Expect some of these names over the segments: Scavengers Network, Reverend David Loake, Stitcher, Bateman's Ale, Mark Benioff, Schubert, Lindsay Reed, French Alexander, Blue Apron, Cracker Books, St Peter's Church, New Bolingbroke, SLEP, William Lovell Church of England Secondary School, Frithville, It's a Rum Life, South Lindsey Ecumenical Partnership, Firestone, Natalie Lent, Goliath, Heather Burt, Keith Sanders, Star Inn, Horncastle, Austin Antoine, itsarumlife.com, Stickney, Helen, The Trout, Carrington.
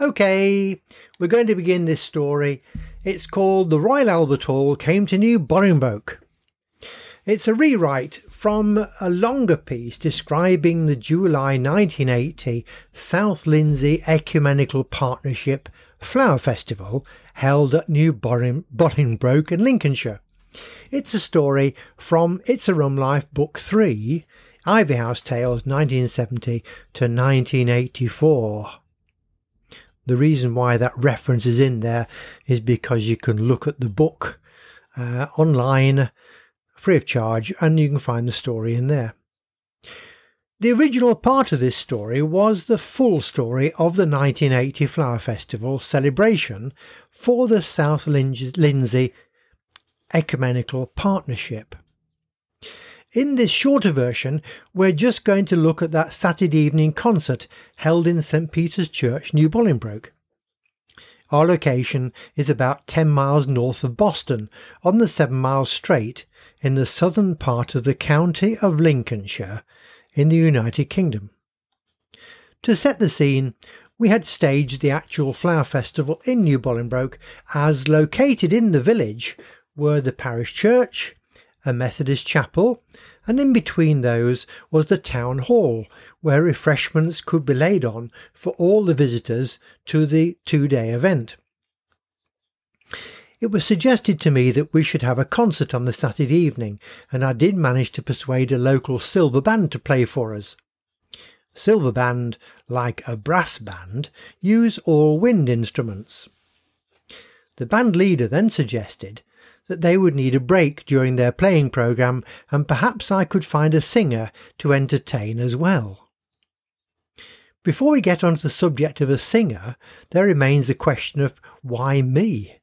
Okay, we're going to begin this story. It's called The Royal Albert Hall Came to New Bolingbroke. It's a rewrite from a longer piece describing the July 1980 South Lindsey Ecumenical Partnership Flower Festival held at New Bolingbroke in Lincolnshire. It's a story from It's a Rum Life, Book 3, Ivy House Tales, 1970 to 1984. The reason why that reference is in there is because you can look at the book online free of charge and you can find the story in there. The original part of this story was the full story of the 1980 Flower Festival celebration for the South Lindsey Ecumenical Partnership. In this shorter version, we're just going to look at that Saturday evening concert held in St Peter's Church, New Bolingbroke. Our location is about 10 miles north of Boston, on the 7-mile strait in the southern part of the county of Lincolnshire in the United Kingdom. To set the scene, we had staged the actual flower festival in New Bolingbroke, as located in the village were the parish church, a Methodist chapel, and in between those was the town hall, where refreshments could be laid on for all the visitors to the two-day event. It was suggested to me that we should have a concert on the Saturday evening, and I did manage to persuade a local silver band to play for us. Silver band, like a brass band, use all wind instruments. The band leader then suggested that they would need a break during their playing programme, and perhaps I could find a singer to entertain as well. Before we get on to the subject of a singer, there remains the question of why me?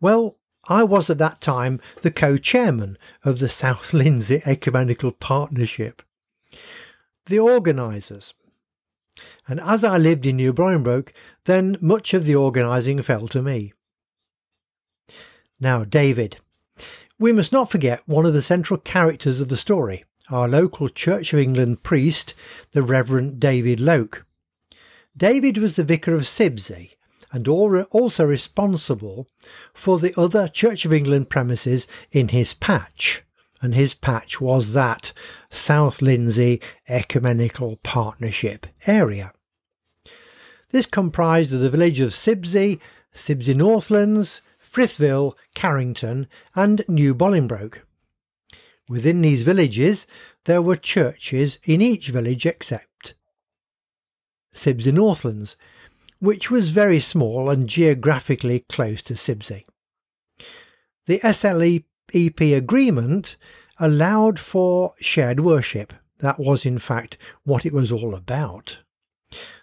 Well, I was at that time the co-chairman of the South Lindsey Ecumenical Partnership, the organisers. And as I lived in New Bolingbroke, then much of the organising fell to me. Now, David. We must not forget one of the central characters of the story, our local Church of England priest, the Reverend David Loake. David was the vicar of Sibsey and also responsible for the other Church of England premises in his patch, and his patch was that South Lindsey Ecumenical Partnership area. This comprised of the village of Sibsey, Sibsey Northlands, Frithville, Carrington and New Bolingbroke. Within these villages there were churches in each village except Sibsey Northlands, which was very small and geographically close to Sibsey. The SLEP agreement allowed for shared worship. That was in fact what it was all about.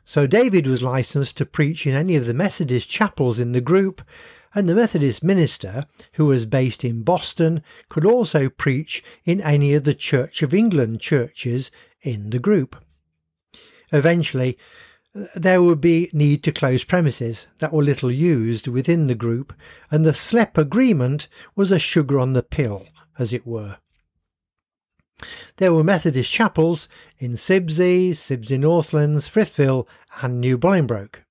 So David was licensed to preach in any of the Methodist chapels in the group, and the Methodist minister, who was based in Boston, could also preach in any of the Church of England churches in the group. Eventually, there would be need to close premises that were little used within the group, and the SLEP agreement was a sugar on the pill, as it were. There were Methodist chapels in Sibsey, Sibsey Northlands, Frithville and New Bolingbroke.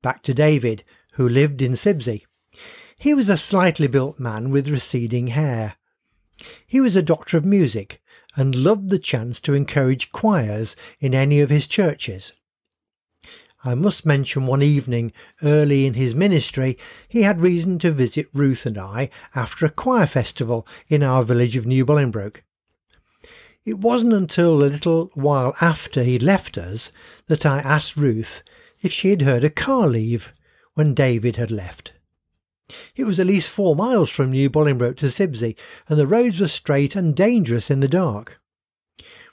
Back to David, who lived in Sibsey. He was a slightly built man with receding hair. He was a doctor of music and loved the chance to encourage choirs in any of his churches. I must mention one evening early in his ministry he had reason to visit Ruth and I after a choir festival in our village of New Bolingbroke. It wasn't until a little while after he left us that I asked Ruth if she had heard a car leave when David had left. It was at least 4 miles from New Bolingbroke to Sibsey, and the roads were straight and dangerous in the dark.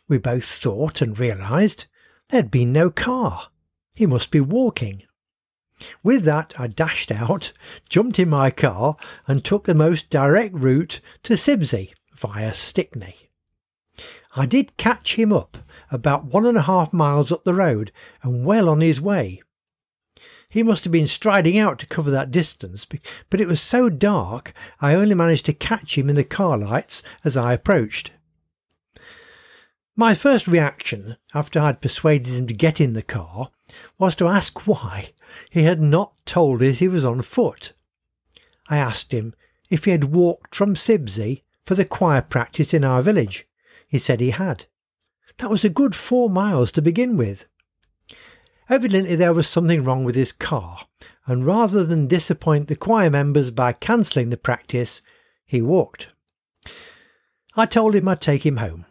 We both thought and realised there'd been no car. He must be walking. With that I dashed out, jumped in my car and took the most direct route to Sibsey via Stickney. I did catch him up about 1.5 miles up the road and well on his way. He must have been striding out to cover that distance, but it was so dark I only managed to catch him in the car lights as I approached. My first reaction, after I'd persuaded him to get in the car, was to ask why he had not told us he was on foot. I asked him if he had walked from Sibsey for the choir practice in our village. He said he had. That was a good 4 miles to begin with. Evidently there was something wrong with his car, and rather than disappoint the choir members by cancelling the practice, he walked. I told him I'd take him home,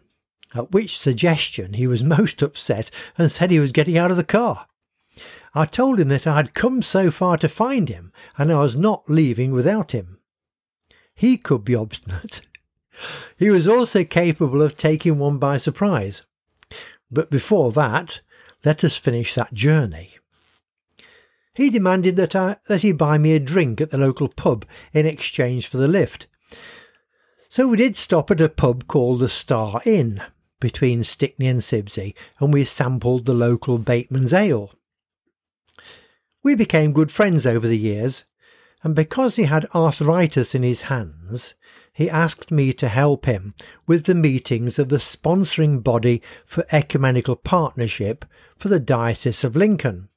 at which suggestion he was most upset and said he was getting out of the car. I told him that I had come so far to find him, and I was not leaving without him. He could be obstinate. He was also capable of taking one by surprise. But before that, let us finish that journey. He demanded that he buy me a drink at the local pub in exchange for the lift. So we did stop at a pub called the Star Inn, between Stickney and Sibsey, and we sampled the local Bateman's Ale. We became good friends over the years, and because he had arthritis in his hands, he asked me to help him with the meetings of the sponsoring body for Ecumenical Partnership for the Diocese of Lincoln.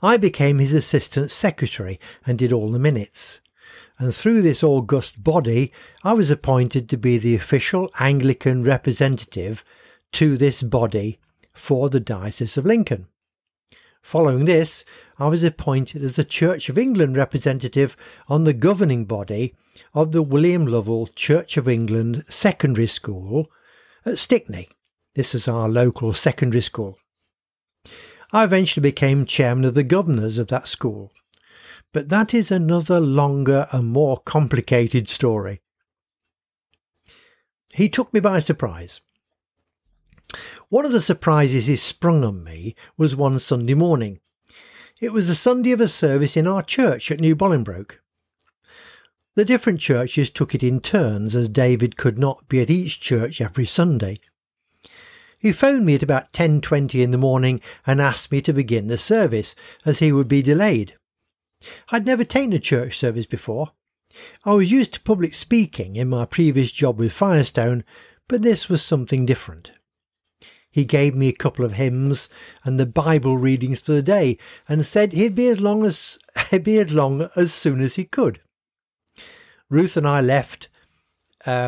I became his assistant secretary and did all the minutes, and through this august body I was appointed to be the official Anglican representative to this body for the Diocese of Lincoln. Following this, I was appointed as the Church of England representative on the governing body of the William Lovell Church of England Secondary School at Stickney. This is our local secondary school. I eventually became chairman of the governors of that school, but that is another longer and more complicated story. He took me by surprise. One of the surprises he sprung on me was one Sunday morning. It was the Sunday of a service in our church at New Bolingbroke. The different churches took it in turns, as David could not be at each church every Sunday. He phoned me at about 10:20 in the morning and asked me to begin the service, as he would be delayed. I'd never taken a church service before. I was used to public speaking in my previous job with Firestone, but this was something different. He gave me a couple of hymns and the Bible readings for the day, and said he'd be as long as soon as he could. Ruth and I left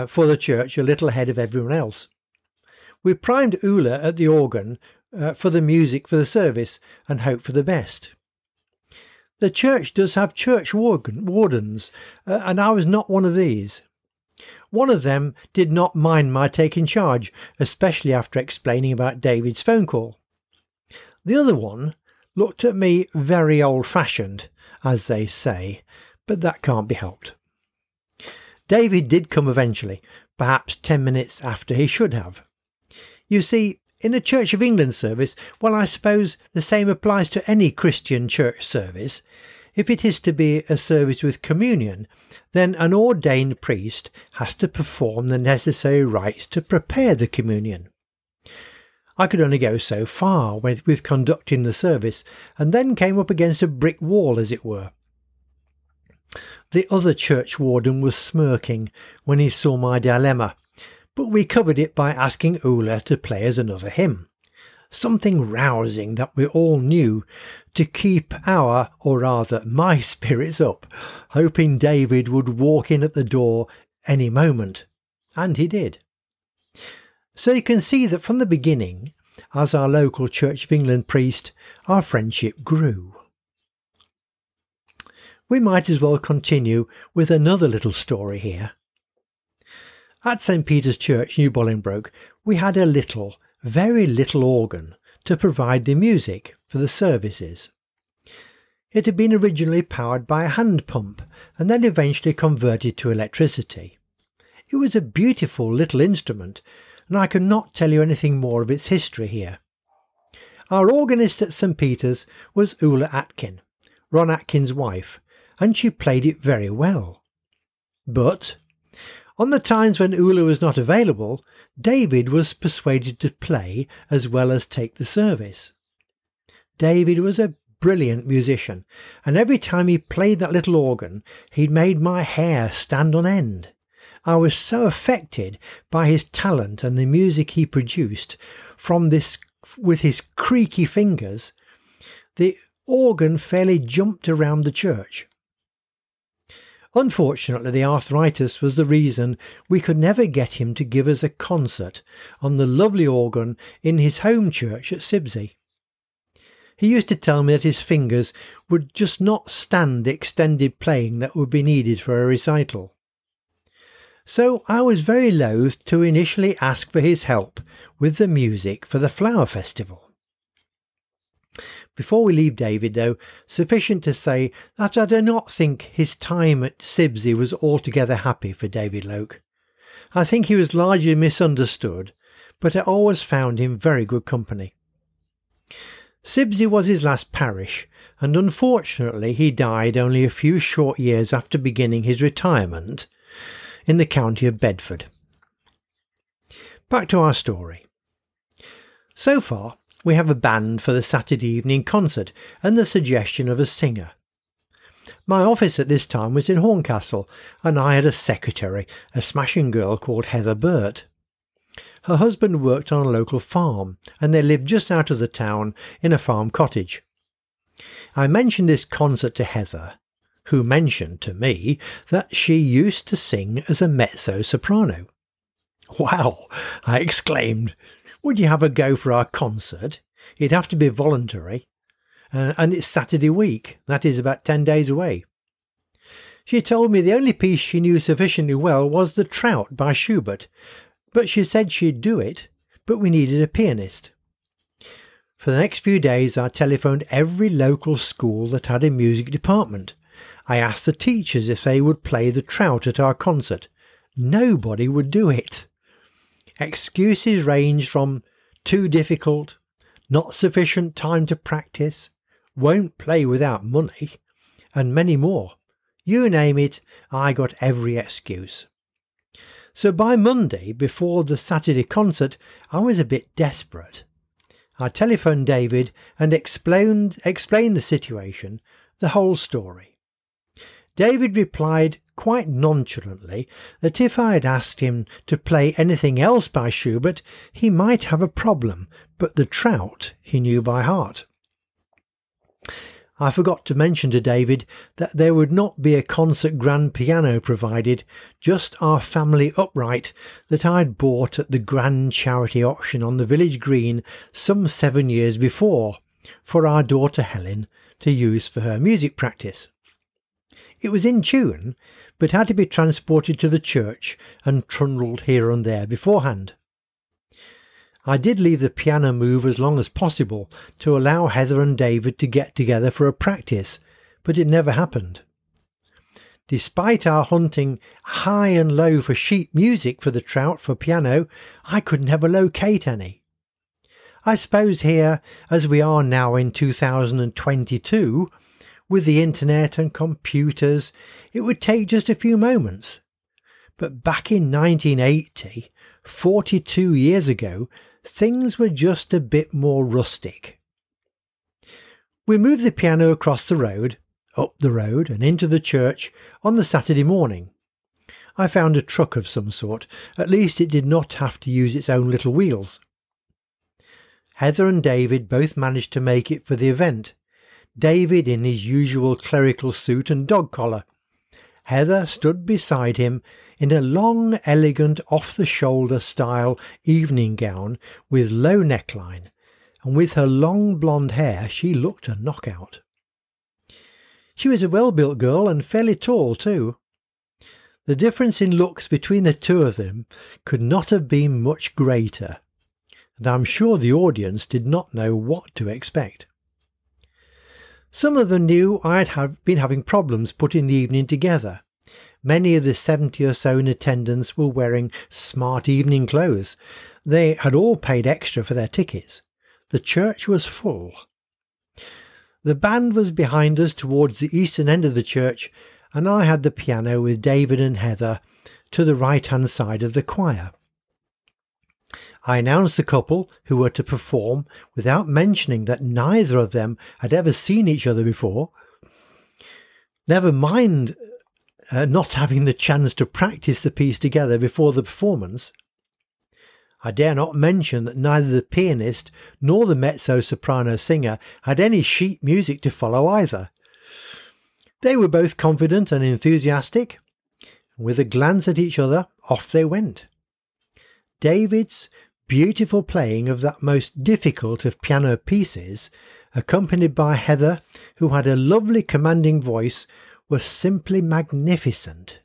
for the church a little ahead of everyone else. We primed Ula at the organ for the music for the service and hoped for the best. The church does have church wardens, and I was not one of these. One of them did not mind my taking charge, especially after explaining about David's phone call. The other one looked at me very old-fashioned, as they say, but that can't be helped. David did come eventually, perhaps 10 minutes after he should have. You see, in a Church of England service, well, I suppose the same applies to any Christian church service. If it is to be a service with communion, then an ordained priest has to perform the necessary rites to prepare the communion. I could only go so far with conducting the service, and then came up against a brick wall, as it were. The other church warden was smirking when he saw my dilemma, but we covered it by asking Ula to play us another hymn. Something rousing that we all knew, to keep our, or rather my, spirits up, hoping David would walk in at the door any moment. And he did. So you can see that from the beginning, as our local Church of England priest, our friendship grew. We might as well continue with another little story here. At St Peter's Church, New Bolingbroke, we had a very little organ to provide the music for the services. It had been originally powered by a hand pump and then eventually converted to electricity. It was a beautiful little instrument, and I cannot tell you anything more of its history here. Our organist at St Peter's was Ula Atkin, Ron Atkin's wife, and she played it very well. But on the times when Ula was not available, David was persuaded to play as well as take the service. David was a brilliant musician, and every time he played that little organ, he made my hair stand on end, I was so affected by his talent and the music he produced from this with his creaky fingers, the organ fairly jumped around the church. Unfortunately, the arthritis was the reason we could never get him to give us a concert on the lovely organ in his home church at Sibsey. He used to tell me that his fingers would just not stand the extended playing that would be needed for a recital. So I was very loath to initially ask for his help with the music for the flower festival. Before we leave David, though, sufficient to say that I do not think his time at Sibsey was altogether happy for David Loake. I think he was largely misunderstood, but I always found him very good company. Sibsey was his last parish, and unfortunately he died only a few short years after beginning his retirement in the county of Bedford. Back to our story. So far, we have a band for the Saturday evening concert and the suggestion of a singer. My office at this time was in Horncastle, and I had a secretary, a smashing girl called Heather Burt. Her husband worked on a local farm, and they lived just out of the town in a farm cottage. I mentioned this concert to Heather, who mentioned to me that she used to sing as a mezzo-soprano. "Wow!" I exclaimed. "Would you have a go for our concert? It'd have to be voluntary, and it's Saturday week, that is about 10 days away." She told me the only piece she knew sufficiently well was The Trout by Schubert, but she said she'd do it, but we needed a pianist. For the next few days I telephoned every local school that had a music department. I asked the teachers if they would play The Trout at our concert. Nobody would do it. Excuses range from too difficult, not sufficient time to practice, won't play without money, and many more. You name it, I got every excuse. So by Monday, before the Saturday concert, I was a bit desperate. I telephoned David and explained the situation, the whole story. David replied quite nonchalantly that if I had asked him to play anything else by Schubert, he might have a problem, but The Trout he knew by heart. I forgot to mention to David that there would not be a concert grand piano provided, just our family upright that I had bought at the grand charity auction on the village green some 7 years before for our daughter Helen to use for her music practice. It was in tune, but had to be transported to the church and trundled here and there beforehand. I did leave the piano move as long as possible to allow Heather and David to get together for a practice, but it never happened. Despite our hunting high and low for sheet music for The Trout for piano, I could never locate any. I suppose here, as we are now in 2022, with the internet and computers, it would take just a few moments. But back in 1980, 42 years ago, things were just a bit more rustic. We moved the piano across the road, up the road and into the church on the Saturday morning. I found a truck of some sort, at least it did not have to use its own little wheels. Heather and David both managed to make it for the event, David in his usual clerical suit and dog collar. Heather stood beside him in a long, elegant, off-the-shoulder style evening gown with low neckline, and with her long blonde hair she looked a knockout. She was a well-built girl and fairly tall too. The difference in looks between the two of them could not have been much greater, and I'm sure the audience did not know what to expect. Some of them knew I had been having problems putting the evening together. Many of the 70 or so in attendance were wearing smart evening clothes. They had all paid extra for their tickets. The church was full. The band was behind us towards the eastern end of the church, and I had the piano with David and Heather to the right-hand side of the choir. I announced the couple who were to perform without mentioning that neither of them had ever seen each other before. Never mind not having the chance to practice the piece together before the performance. I dare not mention that neither the pianist nor the mezzo-soprano singer had any sheet music to follow either. They were both confident and enthusiastic. With a glance at each other, off they went. David's beautiful playing of that most difficult of piano pieces, accompanied by Heather, who had a lovely commanding voice, was simply magnificent.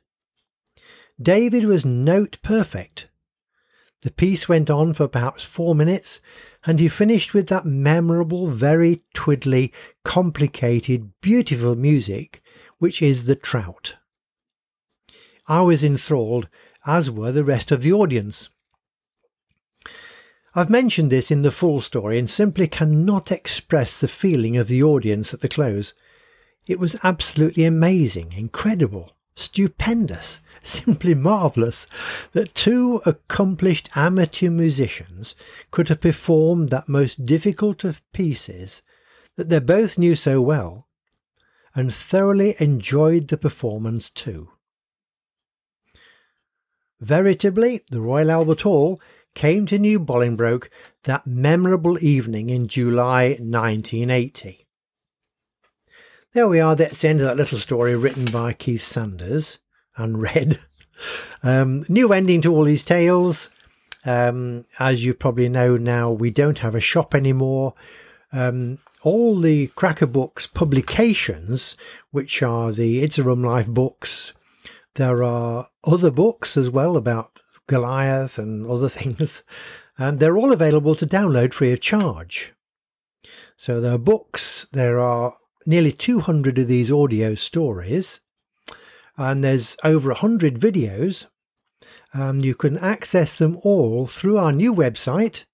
David was note perfect. The piece went on for perhaps 4 minutes, and he finished with that memorable, very twiddly, complicated, beautiful music, which is The Trout. I was enthralled, as were the rest of the audience. I've mentioned this in the full story and simply cannot express the feeling of the audience at the close. It was absolutely amazing, incredible, stupendous, simply marvellous that two accomplished amateur musicians could have performed that most difficult of pieces that they both knew so well, and thoroughly enjoyed the performance too. Veritably, the Royal Albert Hall came to New Bolingbroke that memorable evening in July 1980. There we are, that's the end of that little story written by Keith Sanders and read. New ending to all these tales. As you probably know now, we don't have a shop anymore. All the Cracker Books publications, which are the It's a Rum Life books, there are other books as well about Goliath and other things, and they're all available to download free of charge. So there are books, there are nearly 200 of these audio stories, and there's over 100 videos. You can access them all through our new website.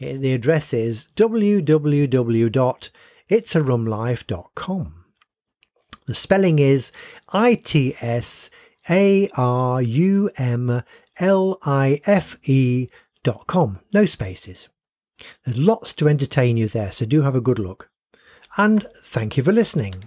The address is www.itsarumlife.com. The spelling is itsarumlife.com. No spaces. There's lots to entertain you there, so do have a good look. And thank you for listening.